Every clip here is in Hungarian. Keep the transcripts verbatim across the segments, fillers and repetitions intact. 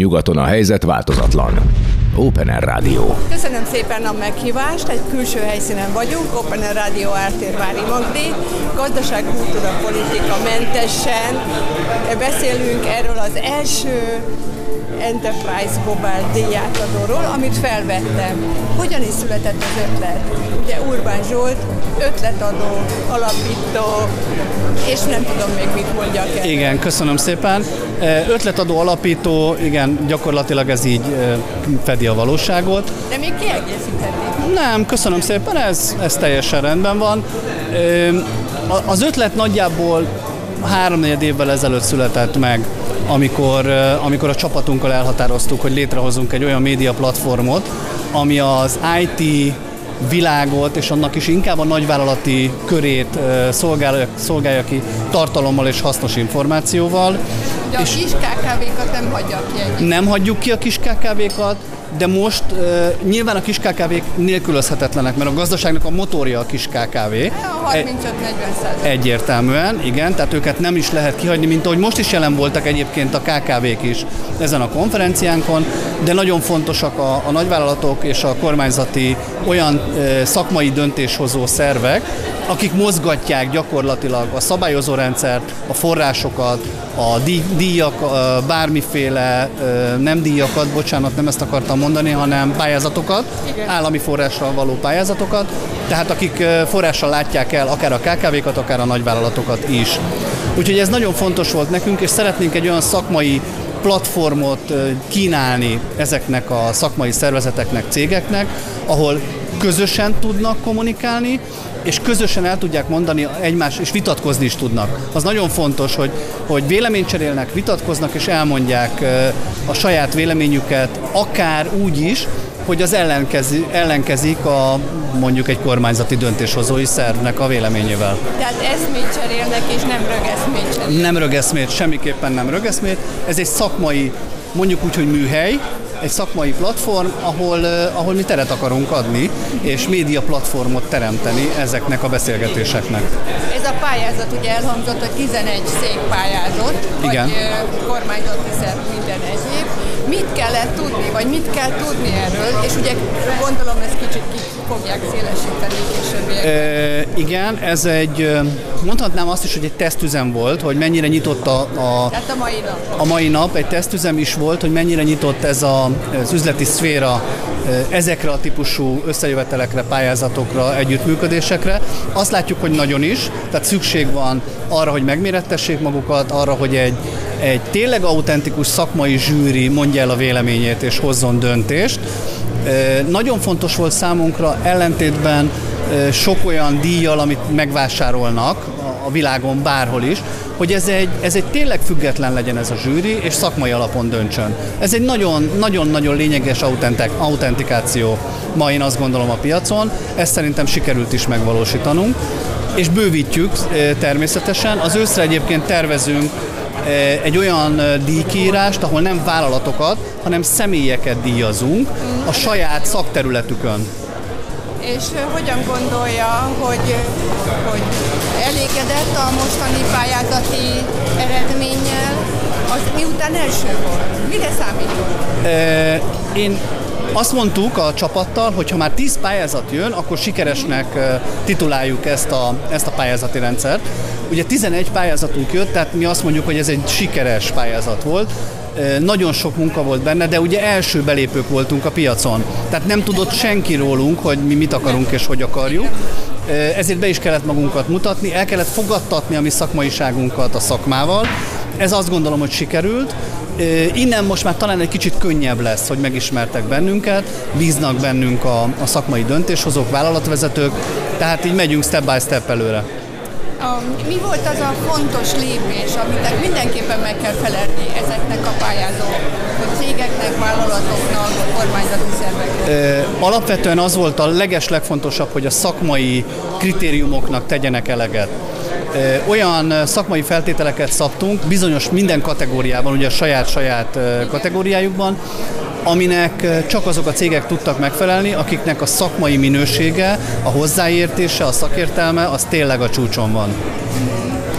Nyugaton a helyzet változatlan. Open Air Rádió. Köszönöm szépen a meghívást, egy külső helyszínen vagyunk, Open Air Rádió, Art Tér, Vári Magdi. Gazdaság, kultúra, politika mentesen beszélünk erről az első Enterprise Global díjátadóról, amit felvettem. Hogyan is született az ötlet? Ugye Urbán Zsolt ötletadó, alapító, és nem tudom még mit mondjak el. Igen, köszönöm szépen. Ötletadó, alapító, igen, gyakorlatilag ez így fedi a valóságot. De még kiegészíthetnék? Nem, köszönöm szépen, ez, ez teljesen rendben van. Az ötlet nagyjából három-négy évvel ezelőtt született meg, amikor, amikor a csapatunkkal elhatároztuk, hogy létrehozunk egy olyan média platformot, ami az i té világot és annak is inkább a nagyvállalati körét szolgálja, szolgálja ki tartalommal és hasznos információval. De a kis ká ká vékat nem hagyják ki egyébként. Nem hagyjuk ki a kis ká ká vékat, de most uh, nyilván a kis ká ká vék nélkülözhetetlenek, mert a gazdaságnak a motorja a kis ká ká vé. A harmincöt-negyven százalék. Egyértelműen, igen, tehát őket nem is lehet kihagyni, mint ahogy most is jelen voltak egyébként a ká ká vék is ezen a konferenciánkon, de nagyon fontosak a, a nagyvállalatok és a kormányzati olyan uh, szakmai döntéshozó szervek, akik mozgatják gyakorlatilag a szabályozó rendszert, a forrásokat, a díjak, bármiféle nem díjakat, bocsánat, nem ezt akartam mondani, hanem pályázatokat, igen, állami forrással való pályázatokat, tehát akik forrással látják el akár a ká ká vékat, akár a nagyvállalatokat is. Úgyhogy ez nagyon fontos volt nekünk, és szeretnénk egy olyan szakmai platformot kínálni ezeknek a szakmai szervezeteknek, cégeknek, ahol közösen tudnak kommunikálni, és közösen el tudják mondani egymást, és vitatkozni is tudnak. Az nagyon fontos, hogy, hogy véleményt cserélnek, vitatkoznak, és elmondják a saját véleményüket, akár úgy is, hogy az ellenkezi, ellenkezik a mondjuk egy kormányzati döntéshozói szervnek a véleményével. Tehát eszmét cserélnek, és nem rögeszmét cserélnek. Nem rögeszmét, semmiképpen nem rögeszmét. Ez egy szakmai, mondjuk úgy, hogy műhely, egy szakmai platform, ahol, ahol mi teret akarunk adni, és média platformot teremteni ezeknek a beszélgetéseknek. Ez a pályázat ugye elhangzott, hogy tizenegy szék pályázott, igen, vagy kormányzati szerv, minden egyéb. Mit kellett tudni, vagy mit kell tudni erről, és ugye gondolom ezt kicsit ki fogják szélesíteni későbbiekben. E, igen, ez egy, mondhatnám azt is, hogy egy tesztüzem volt, hogy mennyire nyitott a, a, Tehát a, mai nap. a mai nap, egy tesztüzem is volt, hogy mennyire nyitott ez a, az üzleti szféra ezekre a típusú összejövetelekre, pályázatokra, együttműködésekre. Azt látjuk, hogy nagyon is, tehát szükség van arra, hogy megmérettessék magukat, arra, hogy egy egy tényleg autentikus szakmai zsűri mondja el a véleményét és hozzon döntést. Nagyon fontos volt számunkra, ellentétben sok olyan díjjal, amit megvásárolnak a világon bárhol is, hogy ez egy, ez egy tényleg független legyen ez a zsűri, és szakmai alapon döntsön. Ez egy nagyon-nagyon lényeges autentikáció ma, én azt gondolom, a piacon. Ezt szerintem sikerült is megvalósítanunk, és bővítjük természetesen. Az őszre egyébként tervezünk egy olyan díjkiírást, ahol nem vállalatokat, hanem személyeket díjazunk a saját szakterületükön. És hogyan gondolja, hogy, hogy elégedett a mostani pályázati eredménnyel, az miután első volt? Mire számítunk? Én azt mondtuk a csapattal, hogy ha már tíz pályázat jön, akkor sikeresnek tituláljuk ezt a, ezt a pályázati rendszert. Ugye tizenegy pályázatunk jött, tehát mi azt mondjuk, hogy ez egy sikeres pályázat volt. Nagyon sok munka volt benne, de ugye első belépők voltunk a piacon. Tehát nem tudott senki rólunk, hogy mi mit akarunk és hogy akarjuk. Ezért be is kellett magunkat mutatni, el kellett fogadtatni a mi szakmaiságunkat a szakmával. Ez azt gondolom, hogy sikerült. Innen most már talán egy kicsit könnyebb lesz, hogy megismertek bennünket, bíznak bennünk a, a szakmai döntéshozók, vállalatvezetők, tehát így megyünk step by step előre. Mi volt az a fontos lépés, amit mindenképpen meg kell felelni ezeknek a pályázó cégeknek, vállalatoknak, a kormányzati szerveknek? Alapvetően az volt a legeslegfontosabb, hogy a szakmai kritériumoknak tegyenek eleget. Olyan szakmai feltételeket szabtunk, bizonyos minden kategóriában, ugye a saját-saját kategóriájukban, aminek csak azok a cégek tudtak megfelelni, akiknek a szakmai minősége, a hozzáértése, a szakértelme, az tényleg a csúcson van.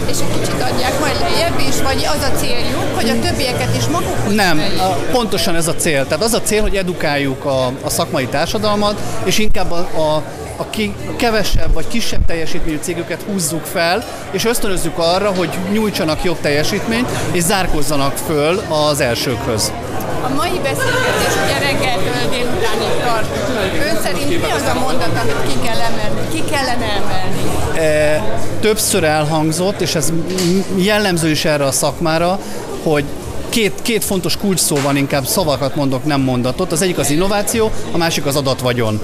és egy kicsit adják majd lejjebb is, vagy az a céljuk, hogy a többieket is magukhoz? Nem, a, pontosan ez a cél. Tehát az a cél, hogy edukáljuk a, a szakmai társadalmat, és inkább a, a a kevesebb vagy kisebb teljesítményű cégeket húzzuk fel, és ösztönözzük arra, hogy nyújtsanak jobb teljesítményt, és zárkózzanak föl az elsőkhöz. A mai beszélgetés ugye reggeltől délutánig tart. Ön szerint mi az a mondat, amit ki kell emelni? Ki kellene emelni? Többször elhangzott, és ez jellemző is erre a szakmára, hogy Két, két fontos kulcsszó van, inkább szavakat mondok, nem mondatot. Az egyik az innováció, a másik az adatvagyon.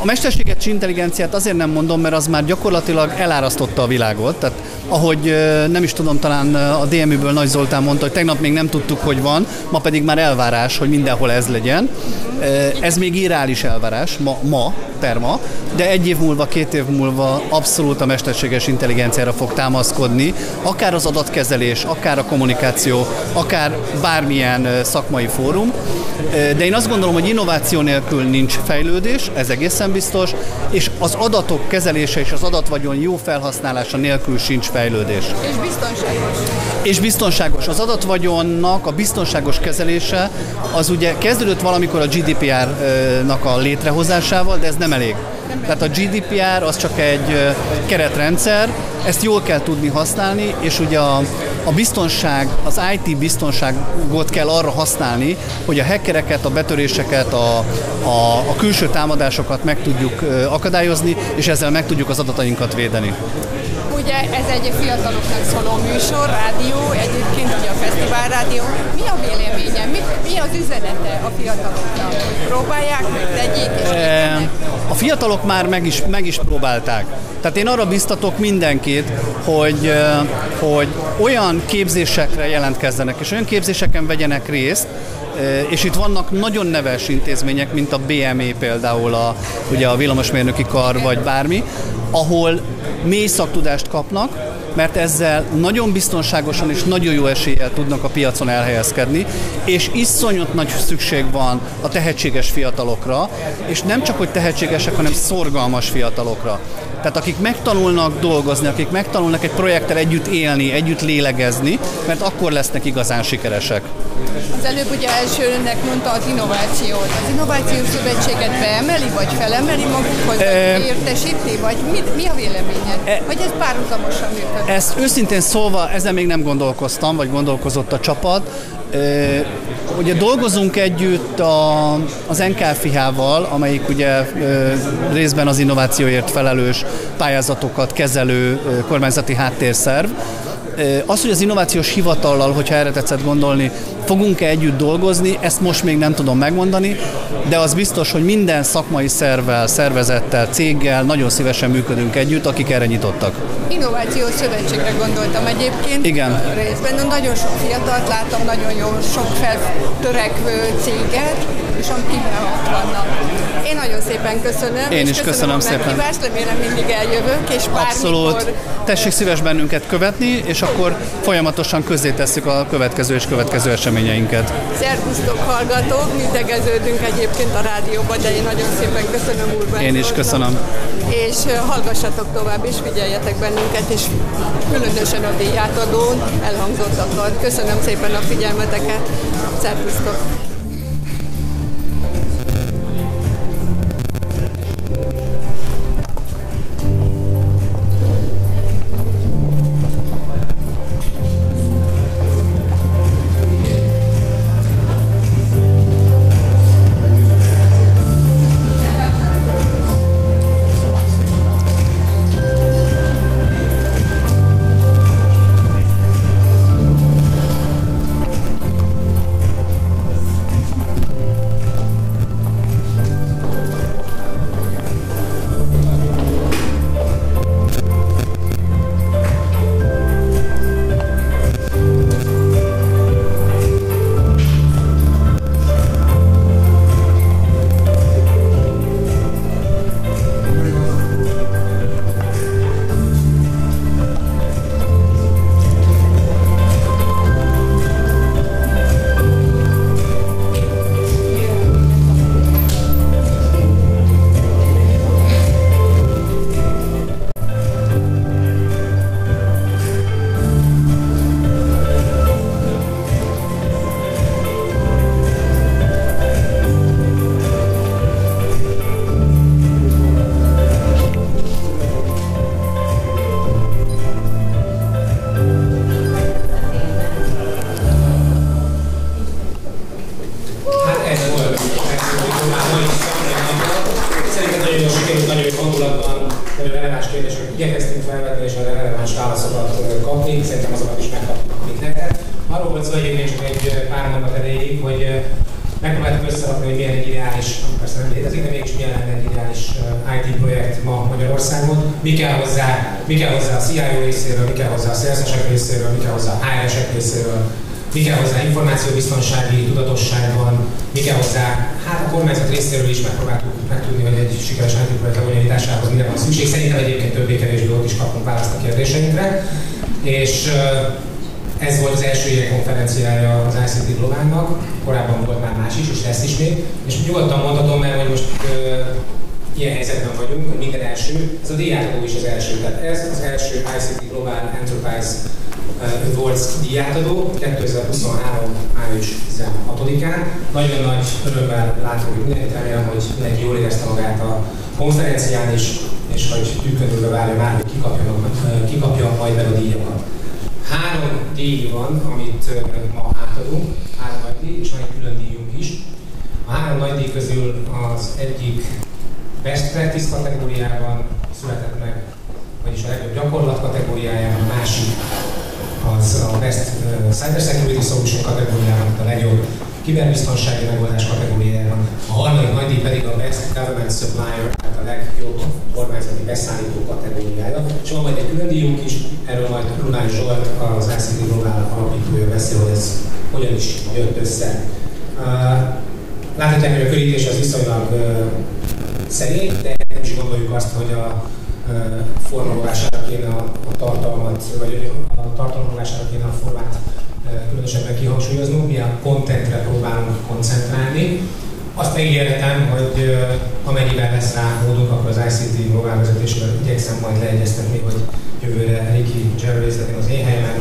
A mesterséges intelligenciát azért nem mondom, mert az már gyakorlatilag elárasztotta a világot. Tehát, ahogy nem is tudom, talán a dé em ú-ből Nagy Zoltán mondta, hogy tegnap még nem tudtuk, hogy van, ma pedig már elvárás, hogy mindenhol ez legyen. Ez még irreális elvárás, ma, ma terma, de egy év múlva, két év múlva abszolút a mesterséges intelligenciára fog támaszkodni, akár az adatkezelés, akár a kommunikáció, akár bármilyen szakmai fórum. De én azt gondolom, hogy innováció nélkül nincs fejlődés, ez egészen biztos, és az adatok kezelése és az adatvagyon jó felhasználása nélkül sincs fejlődés. És biztonságos. És biztonságos. Az adatvagyonnak a biztonságos kezelése az ugye kezdődött valamikor a gé dé pé er-nak a létrehozásával, de ez nem elég. Tehát a gé dé pé er az csak egy keretrendszer, ezt jól kell tudni használni, és ugye a, a biztonság, az i té biztonságot kell arra használni, hogy a hackereket, a betöréseket, a, a, a külső támadásokat meg tudjuk akadályozni, és ezzel meg tudjuk az adatainkat védeni. Ugye ez egy fiataloknak szóló műsor, rádió, egyébként ugye a Fesztivál Rádió. Mi a véleménye? Mi, mi az üzenete a fiataloknak? Próbálják, meg tegyék, és e, A fiatalok már meg is, meg is próbálták. Tehát én arra biztatok mindenkit, hogy, hogy olyan képzésekre jelentkezzenek, és olyan képzéseken vegyenek részt, és itt vannak nagyon neves intézmények, mint a bé em é például, a, ugye a villamosmérnöki kar, vagy bármi, ahol mély szaktudást kapnak, mert ezzel nagyon biztonságosan és nagyon jó eséllyel tudnak a piacon elhelyezkedni, és iszonyat nagy szükség van a tehetséges fiatalokra, és nem csak, hogy tehetségesek, hanem szorgalmas fiatalokra. Tehát akik megtanulnak dolgozni, akik megtanulnak egy projekttel együtt élni, együtt lélegezni, mert akkor lesznek igazán sikeresek. Az előbb ugye elsőnek mondta az innovációt. Az Innovációs Szövetséget beemeli, vagy felemeli magukhoz, e... vagy értesíti, vagy mit, mi a véleményed? E... Hogy ez párhuzamosan működik? Ezt őszintén szólva, ezen még nem gondolkoztam, vagy gondolkozott a csapat. E... Ugye dolgozunk együtt a, az en ká ef i há-val, amelyik ugye e, részben az innovációért felelős pályázatokat kezelő e, kormányzati háttérszerv. E, az, hogy az innovációs hivatallal, hogyha erre tetszett gondolni, fogunk-e együtt dolgozni, ezt most még nem tudom megmondani, de az biztos, hogy minden szakmai szervvel, szervezettel, céggel nagyon szívesen működünk együtt, akik erre nyitottak. Innovációs Szövetségre gondoltam egyébként. Igen. Részben nagyon sok fiatalt látom, nagyon jó, sok feltörekvő céget, és amikben ott vannak. Én nagyon szépen köszönöm. Én is köszönöm, köszönöm szépen. Remélem mindig eljövök, és bármikor... Abszolút. Tessék szíves bennünket követni, és akkor folyamatosan közzé tesszük a következő és következő esemény. Szervusztok, hallgatók, mi tegeződünk egyébként a rádióban, de én nagyon szépen köszönöm Urbán Zsoltnak. Én is köszönöm. És hallgassatok tovább, és figyeljetek bennünket, és különösen a díjátadón elhangzottakat. Köszönöm szépen a figyelmeteket. Szervusztok. egy pár mondat erejéig, hogy megpróbáltuk összerakni, hogy milyen egy ideális, persze nem létezik, de mégis milyen lenne egy ideális i té projekt ma Magyarországon. Mi kell hozzá, mi kell hozzá a C I O részéről, mi kell hozzá a sales-esek részéről, mi kell hozzá a H R-esek részéről, mi kell hozzá információbiztonsági tudatosságban, mi kell hozzá, hát a kormányzat részéről is megpróbáltuk megtudni, hogy egy sikeres i té projekt lebonyolításához mire van szükség. Szerintem egyébként többé-kevésbé ott is kapunk választ a kérdéseinkre. És ez volt az első ilyen konferenciája az I C T Globalnak, korábban volt már más is, és lesz is még. És nyugodtan mondhatom, mert hogy most ö, ilyen helyzetben vagyunk, hogy minden első, ez a díjátadó is az első. Tehát ez az első I C T Global Enterprise Awards díjátadó, kétezer-huszonhárom május tizenhatodikán. Nagyon nagy örömmel látom, hogy mindenkit, remélem, hogy mindenki jól érezte magát a konferencián is, és hogy tűködőbe várja már, hogy kikapja majd meg a díjakat. Három díj van, amit ma átadunk, három nagy díj, és van egy külön díjunk is. A három nagy díj közül az egyik best practice kategóriában született meg, vagyis a legjobb gyakorlat kategóriájában, a másik az a best cybersecurity solution kategóriában, a legjobb kiberbiztonsági megoldás kategóriájában. A harmadik nagy díj pedig a best government supplier, tehát a legjobb kormányzati beszállító kategóriája. És van majd egy külön díjunk is, erről majd Burmány Zsolt, az I C T Global alapítója beszél, hogy ez hogyan is jött össze. Láthatják, hogy a körítés az viszonylag szerény, de nem is gondoljuk azt, hogy a formálóvására kéne a tartalmat, vagy a tartalmazására kéne a formát különösebben kihangsúlyoznunk, mi a kontentre próbálunk koncentrálni. Azt megígértem, hogy amennyiben lesz rá módunk, akkor az I C T Global vezetésében igyekszem majd leegyeztetni, hogy jövőre Ricky Gervais legyen az én helyemen,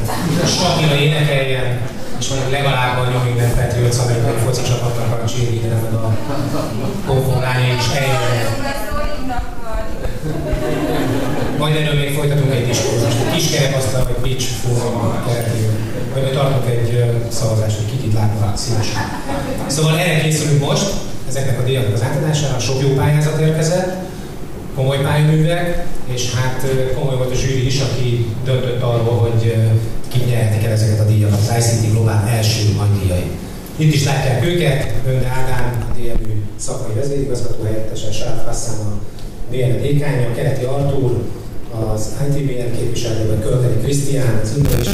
a Shakira énekeljen, és mondjuk legalább a nyomünkben Petri öt amerikai foci csapatnak a cheerleader, meg a konformlánya is eljön. Majd erről még folytatunk egy diskurzást, a kiskerekasztal vagy Beach Forum keretében. Vagy majd tartunk egy szavazást, hogy kikit látnak a szívesen. Szóval erre készülünk most, ezeknek a díjaknak az átadására, sok jó pályázat érkezett, komoly pályaművek, és hát komoly volt a zsűri is, aki döntött arról, hogy kik nyerhetik el ezeket a díjakat, az I C T Global első nagy díjai. Itt is látják őket, Bönte Ádám, a D M Ü szakmai vezérigazgató helyettese, Sáv Hassan, a B M E dékánya, a Keleti Artúr, az I T B N képviselőben Költeni Krisztián, az Indonésia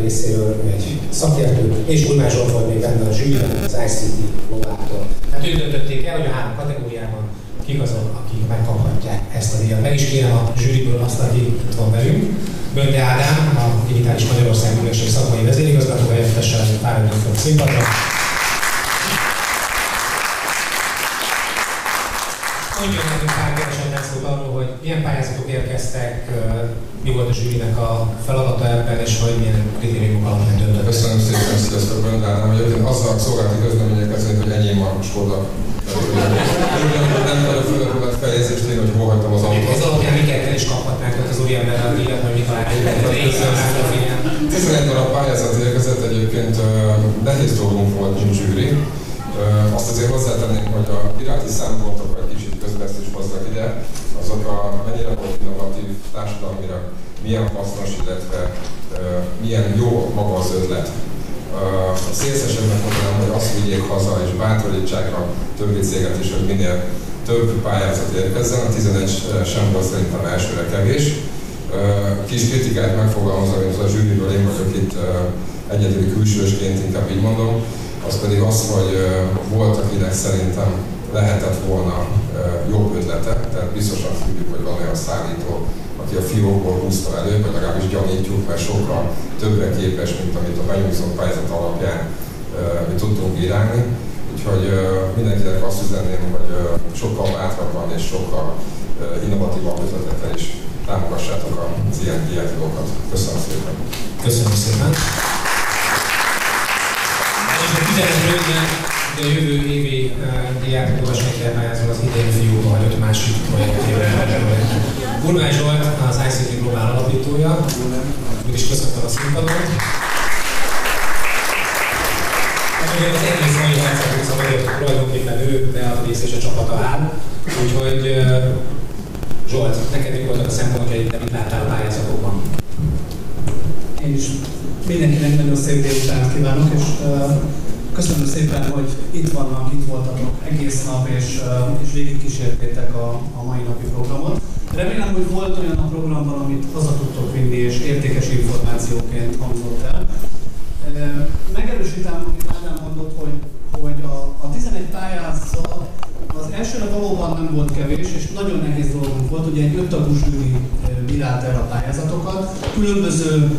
részéről egy szakértő, és Urbán Zsolt volt még benne a zsűriben, az I C T Global-tól. Hát ők döntötték el, hogy a három kategóriában kik azok, akik megkaphatják ezt a díjat. Meg is kérem a zsűriből azt, aki itt van velünk. Bönte Ádám, a Digitális Magyarország Ügynökség szakmai vezérigazgató, helyettese a Pályadóknak színpadra. Úgy jöttünk már kevesen megszólt arról, hogy milyen pályázatok érkeztek, mi volt a zsűrinek a feladata ebben, és hogy milyen kritériumok alapján döntött. Köszönöm szépen, sziasztok, Bönte Ádám vagyok. Én azzal szolgálati közleményekkel szerint, hogy enyém markoskodlak. Örülök, hogy nem nagyon fölöpület feljegyzést én, hogy hol hagytam az autót. Ez alapján mi ketten is kaphatnánk ott az úriemberrel a díjat, hogy mi találjuk. tizenegy darab pályázat érkezett egyébként, nehéz dolgunk volt, mint zsűri. Azt azért hozzátenném, hogy a piráti szempontok egy kicsit közbeszt is hozzak ide, azok a mennyire volt innovatív társadalmira, milyen hasznos, illetve uh, milyen jó maga az ötlet. Uh, a szélszesebbnek mondanám, hogy azt vigyék haza és bátorítsák a többi céget is, hogy minél több pályázat érkezzen, a tizenegy sem volt szerintem elsőre kevés. Uh, kis kritikát megfogalmazom, hogy a zsűriből én vagyok itt uh, egyedüli külsősként, inkább így mondom. Az pedig az, hogy volt, akinek szerintem lehetett volna jobb ötlete, tehát biztosan tudjuk, hogy van olyan szállító, aki a fiókból húzta elő, vagy legalábbis gyanítjuk, mert sokkal többre képes, mint amit a benyújtott pályázat alapján mi tudtunk írálni. Úgyhogy mindenkinek azt üzenném, hogy sokkal bátrabban és sokkal innovatívabb ötletekkel is támogassátok az ilyen diátokat. Köszönöm szépen! Köszönöm szépen! tizenötödikén, de a jövő évi diákokhoz meg kell pályázni az idén fiúba hagyott másik projektjére. Burmány Zsolt, az I C T Global alapítója. Úgy is köszöntöm a színpadot. Az egész mai hányszerűen szabadott tulajdonképpen ő, de a rész és a csapata áll. Úgyhogy Zsolt, neked mik voltak a szempontjaid, de mit láttál a pályázatokban? Én is Mindenkinek nagyon szép délutánt kívánok, és uh, köszönöm szépen, hogy itt vannak, itt voltatok egész nap, és, uh, és végigkísértétek a, a mai napi programot. Remélem, hogy volt olyan a programban, amit haza tudtok vinni, és értékes információként hangzott el. Uh, megerősítem, amit Ádám mondott, hogy, hogy a, a tizenegy pályázat az elsőre valóban nem volt kevés, és nagyon nehéz dolgunk volt, ugye egy öttagú zsűri bírálta el a pályázatokat. Különböző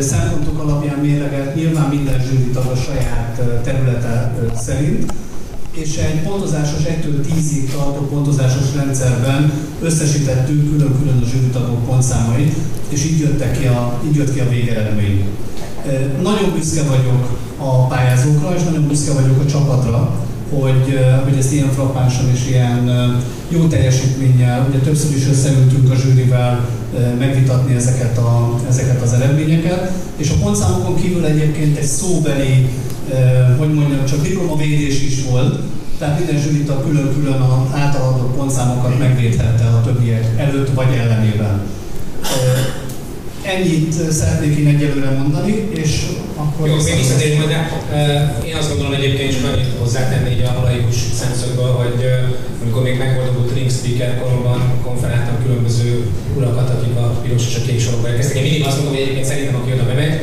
szempontok alapján mérlegelt, nyilván minden zsűritag a saját területe szerint, és egy pontozásos egytől tízig tartó pontozásos rendszerben összesítettünk külön-külön a zsűritagok pontszámait, és így, jöttek ki a, így jött ki a végeredmény. Nagyon büszke vagyok a pályázókra, és nagyon büszke vagyok a csapatra, Hogy, hogy ezt ilyen frappánsan és ilyen jó teljesítménnyel, ugye többször is összeültünk a zsűrivel megvitatni ezeket, a, ezeket az eredményeket, és a pontszámokon kívül egyébként egy szóbeli, hogy mondjam, csak diplomavédés is volt, tehát minden zsűritag külön-külön az általadott pontszámokat megvédhette a többiek előtt vagy ellenében. Ennyit szeretnék én egyelőre mondani, és akkor... Jó, még visszatérünk majd rá. Én azt gondolom egyébként is annyit hozzátenni így a laikus szemszögből, hogy amikor még megvolt a Dream Speaker koromban, konferáltam különböző urakat, akik a piros és a kék sorokba elkezdtek. Én mindig azt mondom, hogy egyébként szerintem aki oda bemegy,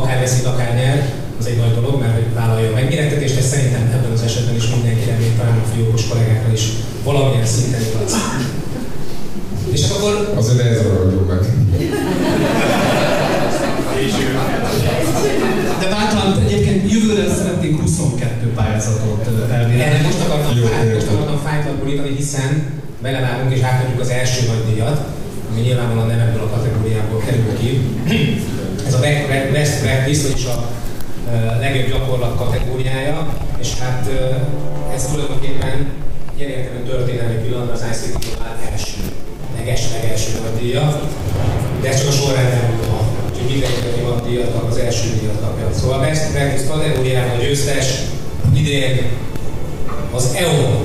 akár veszít, akár nyer, az egy nagy dolog, mert vállalja a megmérettetést, és szerintem ebben az esetben is mindenkire, még talán a fiókos kollégákkal is valamilyen szinten igaz. És akkor... Azért ez de bátran egyébként jövőre szeretnénk huszonkettő pályázatot elvinni. Erre most akartam, akartam fájtlat borítani, hiszen belevágunk és átadjuk az első nagy díjat, ami nyilvánvalóan nem ebből a kategóriából kerül ki. Ez a Best Practice, vagyis a legjobb gyakorlat kategóriája, és hát ez tulajdonképpen jelenleg a történelmi pillanatra az i cé té Global első, leges-legelső nagy díja, de ez csak a sorrendben van. Úgyhogy mindenki van díjat kap, az első díjat kapja. Szóval a Best Practice kategóriában a győztes idén az é u.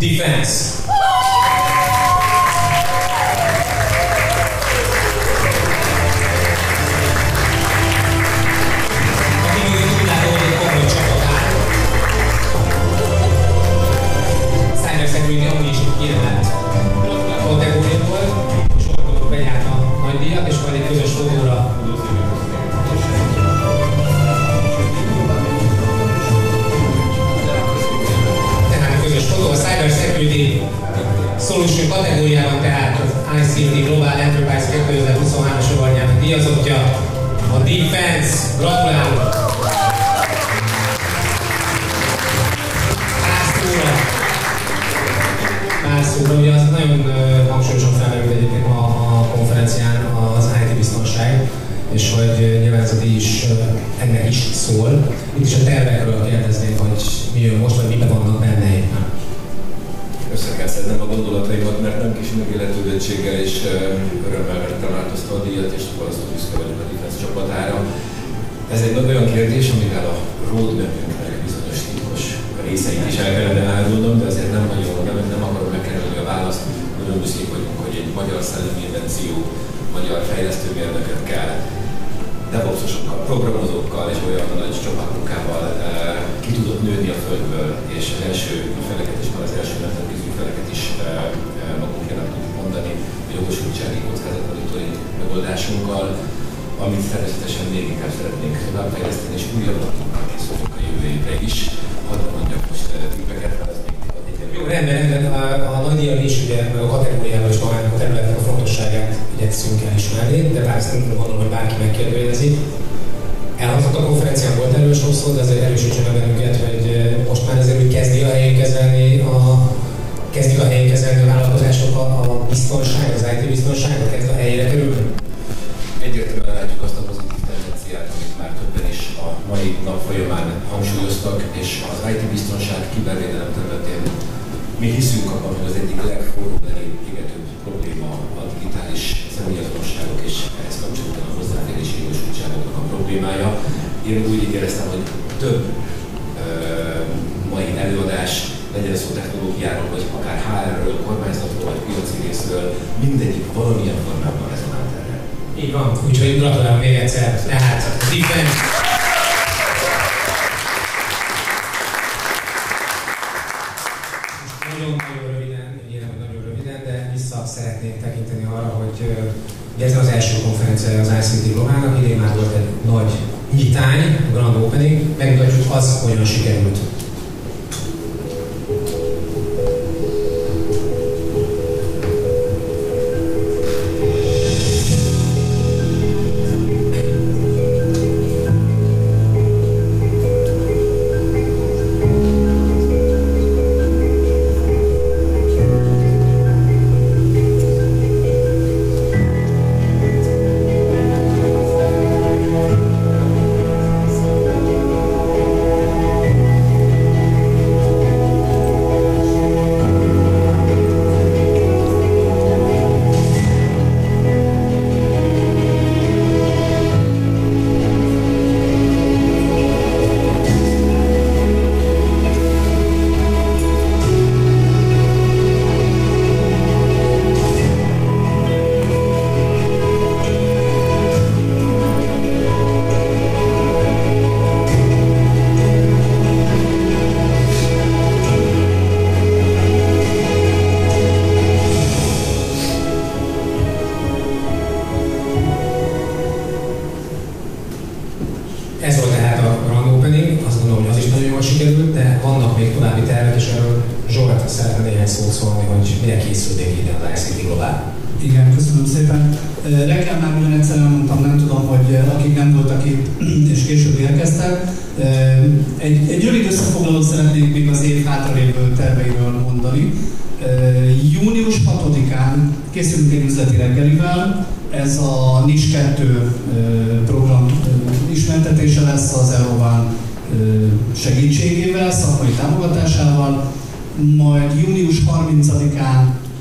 Defense! i cé té Global Enterprise kétezer-huszonhárom sorozatjának díjazottja, a Defense. Gratulálunk! Pár szóra, ugye az nagyon hangsúlyosan felmerült egyébként ma a konferencián az i té biztonság, és hogy nyilván ez a díj is ennek is szól. Itt is a tervekről kérdeznék, hogy mi jön most, vagy miben vannak benne éppen. Összekezdtem a gondolataimat, mert nem kis megilletődöttséggel és örömmel vettem változta a díjat, és valószínűleg büszke vagyok a Defense csapatára. Ez egy nagy olyan kérdés, amivel a roadmap-ünknek bizonyos típus részeit is el kellene állódnom, de azért nem nagyon oda, mert nem akarom megkerülni a választ. Nagyon büszkék vagyunk, hogy egy magyar szellemi invenció, magyar fejlesztőmérnököt kell, devopsosokkal, programozókkal és olyan nagy csapatmunkával e, ki tudott nőni a földből, és az első ügyfeleket is, már az első nemzetközi ügyfeleket is e, e, magunkénak tudjuk mondani, a jogosultsági kockázatmonitori megoldásunkkal, amit természetesen még inkább szeretnénk továbbfejleszteni, és újabban már készülünk a jövő évre is. Hadd mondjak most ügyeket, mert ez még a tétel. Jó, rendben, rendben. A, a nagy díjam is ugye a kategóriával és magán a területnek a fontosságát igyekszünk elismerni, de bár ezt nem gondolom, hogy bárki megkérdőjelezik. Elhangzott a konferencián volt erről sokszor, de azért erősítsen a bennünket, hogy most már azért, hogy kezdik a helyén kezelni a, kezdik a, helyén kezelni a vállalkozások, a, a biztonság, az i té biztonságot kezd a helyére kerülni. Egyértelműen látjuk azt a pozitív tendenciát, amit már többen is a mai nap folyamán hangsúlyoztak, és az i té biztonság kibervédelem területén mi hiszünk abban, hogy az egyik legforróbb, legigetőbb probléma a digitális személyazonosságok és ehhez kapcsolatban a hozzáférési jogosultságoknak a problémája. Én úgy éreztem, hogy több ö, mai előadás, legyen szó technológiáról, vagy akár há erről, kormányzatról, vagy piaci részről, mindegyik valamilyen formában rezonál erre. Így van, úgyhogy gratulálom még egyszer, tehát szépen! Nagyon-nagyon röviden, nyilván nagyon röviden, de vissza szeretnék tekinteni arra, hogy ugye ez az első konferencia az i cé té Globalnak, idén már volt egy nagy nyitány, Grand Opening, megmutatjuk, az hogyan sikerült.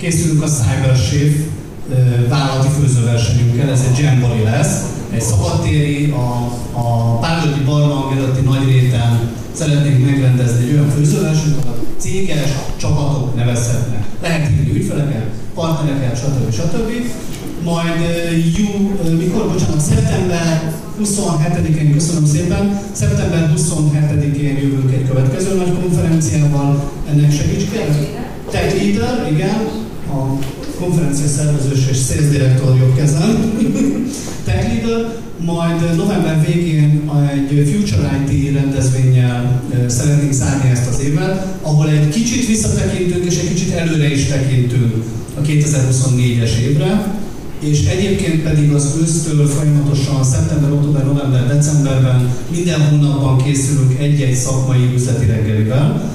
Készülünk a CyberShield vállalati főzőversenyünkkel, ez egy jambori lesz, egy szabadtéri, a, a Pálgölgyi Barlanggedeti Nagyréten szeretnénk megrendezni egy olyan főzőversenyt, ahol a céges csapatok nevezhetnek. Lehet hívni ügyfeleket, partnereket, stb. stb. Majd jú, mikor, bocsánat, szeptember huszonhetedikén, köszönöm szépen, szeptember huszonhetedikén jövünk egy következő nagy konferenciával, ennek segíts kell. Tech Leader, igen, a konferencia szervezős és szélszdirektor jobb kezem. Tech Leader, majd november végén egy Future i té rendezvénnyel szeretnénk zárni ezt az évet, ahol egy kicsit visszatekintünk és egy kicsit előre is tekintünk a kétezer-huszonnégyes évre, és egyébként pedig az ősztől folyamatosan szeptember, október, november, decemberben minden hónapban készülünk egy-egy szakmai üzleti reggelivel.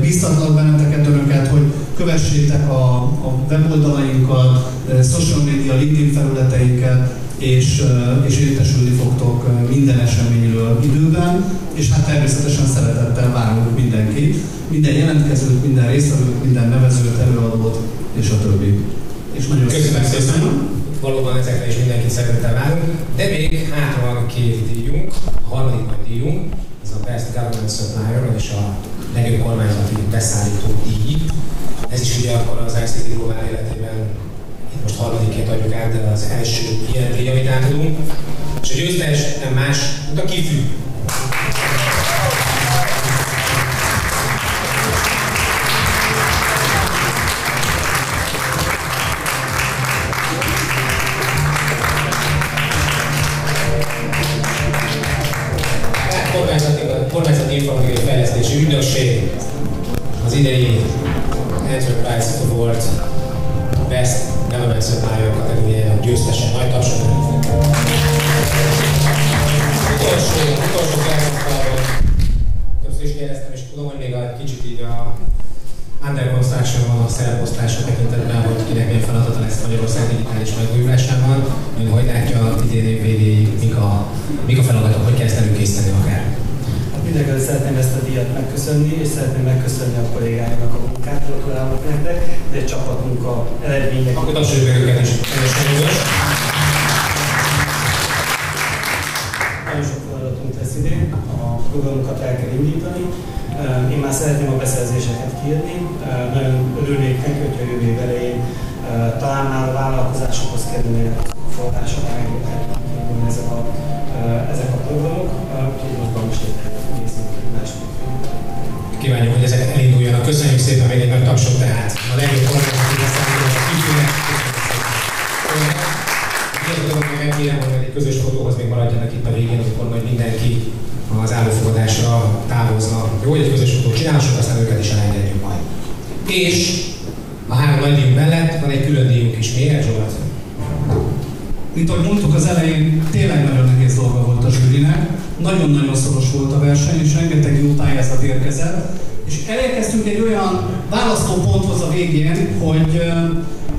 Bíztatlak benneteket, önöket, hogy kövessétek a, a weboldalainkat, social media, LinkedIn felületeinket, és, és értesülni fogtok minden eseményről időben, és hát természetesen szeretettel várunk mindenkit, minden jelentkezőt, minden résztvevőt, minden nevezőt, előadót, és a többi. És nagyon köszönöm szépen! Valóban ezekre is mindenkit szeretettel várunk, de még hátra van két díjunk, a harmadik nagy díjunk, ez a Best Government Supplier és a legjobb kormányzati beszállító díj. Ez is ugye akkor az i cé té Global életében most harmadikként adjuk át, de az első ilyen díj, amit átadunk. És a győztes nem más, mint a Kifű. Kormányzati Informatikai Fejlesztési Ügynökség az idei Enterprise Global Best Government Supplier kategóriájának győztese. Nagy tapsot önöknek! Utolsó, utolsó felszakadalom, többször is kérdeztem, és tudom, hogy még egy kicsit így a under construction van a szereposztása tekintetben, hogy kinek milyen feladata lesz Magyarország digitális megújulásában, hogy hogy látja idén év végéig, mik a, mik a feladatok, hogy kezd előkészíteni akár. Mindenkit szeretném ezt a díjat megköszönni, és szeretném megköszönni a kollégáimnak a munkát, gratulálok nektek, de egy csapatmunka eredmények. Akkor tapsoljuk meg őket is. Nagyon sok feladatunk lesz idén, a programokat el kell indítani. Én már szeretném a beszerzéseket kérni. Nagyon örülnék neki, hogy a jövő elején talán már a vállalkozásokhoz kerülnének a források, ezek a, ezek a programok, úgyhogy most most kívánjuk, hogy ezek elinduljanak. Köszönjük szépen még egy nagy tapsot tehát a legjobb kormányzati beszállítónak a Kifűnek. Én tudom, hogy megkérem, hogy egy közös fotóhoz még maradjanak itt a végén, amikor majd mindenki az állófogadásra távozna. Jó, hogy egy közös fotót csinálhassuk, aztán őket is elengedjük majd. És a három nagy díjunk mellett van egy külön díjunk is. Miért, Zsolt? Mint ahogy mondtuk az elején, tényleg nagyon nehéz dolga volt a zsűrinek. Nagyon-nagyon szoros volt a verseny, és rengeteg jó pályázat érkezett. És elérkeztünk egy olyan választóponthoz a végén, hogy,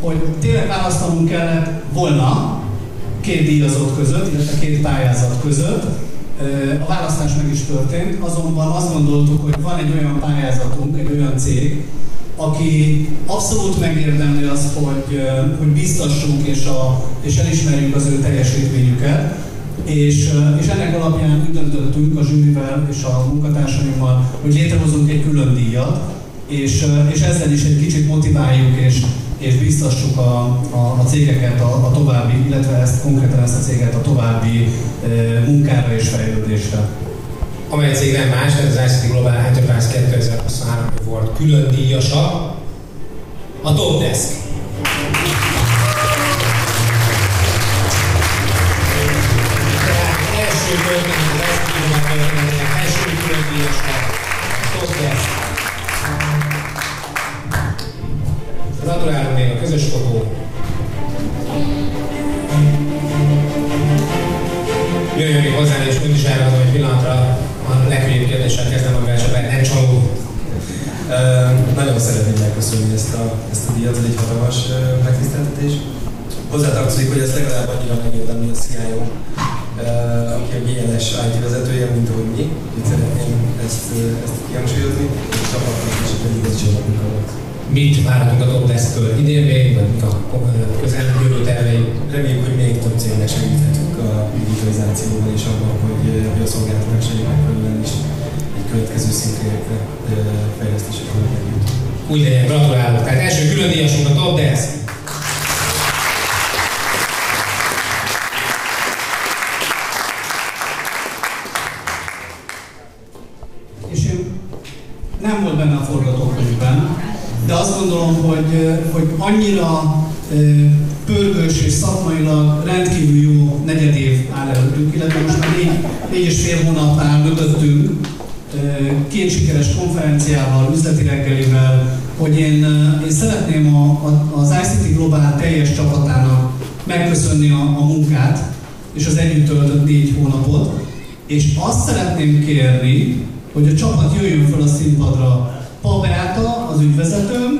hogy tényleg választanunk kellett volna két díjazott között, illetve két pályázat között. A választás meg is történt, azonban azt gondoltuk, hogy van egy olyan pályázatunk, egy olyan cég, aki abszolút megérdemli azt, hogy, hogy biztassunk és, a, és elismerjük az ő teljesítményüket. És, és ennek alapján úgy döntöttünk a zsűrivel és a munkatársaimmal, hogy létrehozunk egy külön díjat, és, és ezzel is egy kicsit motiváljuk és, és biztassuk a, a, a cégeket a, a további, illetve ezt konkrétan ezt a céget a további e, munkára és fejlődésre. Amely cég nem más, tehát az i cé té Global Enterprise kétezer-huszonhárom volt külön díjasa, a TopDesk. Első külön díjasra, a TopDesk. Gratulálunk még a közös fotó. Jöjjön még hozzám, és úgy is elmondom egy pillanatra, a legfőbb kérdéssel kezdem a versenyben, nem csaló. Uh, nagyon szeretném megköszönni ezt a, ezt a díjat, ez egy hatalmas uh, megtiszteltetés. Hozzátartozik, hogy ezt legalább annyira megérdemli a cé i o, uh, aki a gé en es i té vezetője, mint ahogy mi. Itt szeretném ezt, uh, ezt kihangsúlyozni, és csapatnak is pedig ez csapatnak alatt. Mit várhatunk a TopDesktől idén még, vagy a közeljövő tervei? Reméljük, hogy még több cégnek segíthetünk a digitalizációban és abban, hogy, hogy a szolgáltatásai megfelelően is egy következő szintre fejlesztésre fognak jut. Úgy legyen, gratulálok! Tehát első külön díjasunk a TopDesk! És ő nem volt benne a forgatókönyvben, de azt gondolom, hogy, hogy annyira pörgős és szakmailag rendkívül jó negyed év áll előttünk, illetve most már négy, négy és fél hónapnál mögöttünk, két sikeres konferenciával, üzleti reggelivel, hogy én, én szeretném a, a, az i cé té Global teljes csapatának megköszönni a, a munkát és az együtt töltött négy hónapot, és azt szeretném kérni, hogy a csapat jöjjön fel a színpadra. Pap Beáta, az ügyvezetőnk,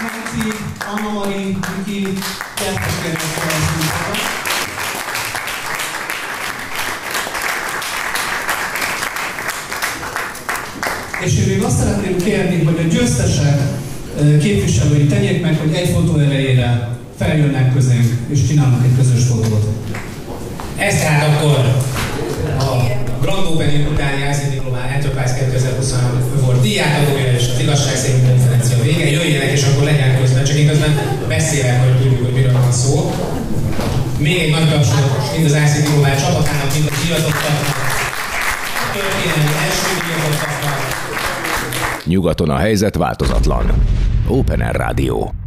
Márci, Anna-Mari, Viki, gyertek fel a színpadra. És én még azt szeretném kérni, hogy a győztesek képviselői tegyék meg, hogy egy fotó erejére feljönnek közénk, és csinálnak egy közös fotót. Ez tehát akkor a Grand Opening utáni i cé té Global Enterprise kétezer-huszonhárom volt díjátadója, és az igazságszegény konferencia vége. Jöjjenek, és akkor legyen közben, csak én közben beszélek, hogy tudjuk, hogy miről van szó. Még egy nagy tapsot mind az i cé té Global csapatának, mind a díjazottaknak, a történelmi első díjazottaknak. Nyugaton a helyzet változatlan. Open Air Rádió.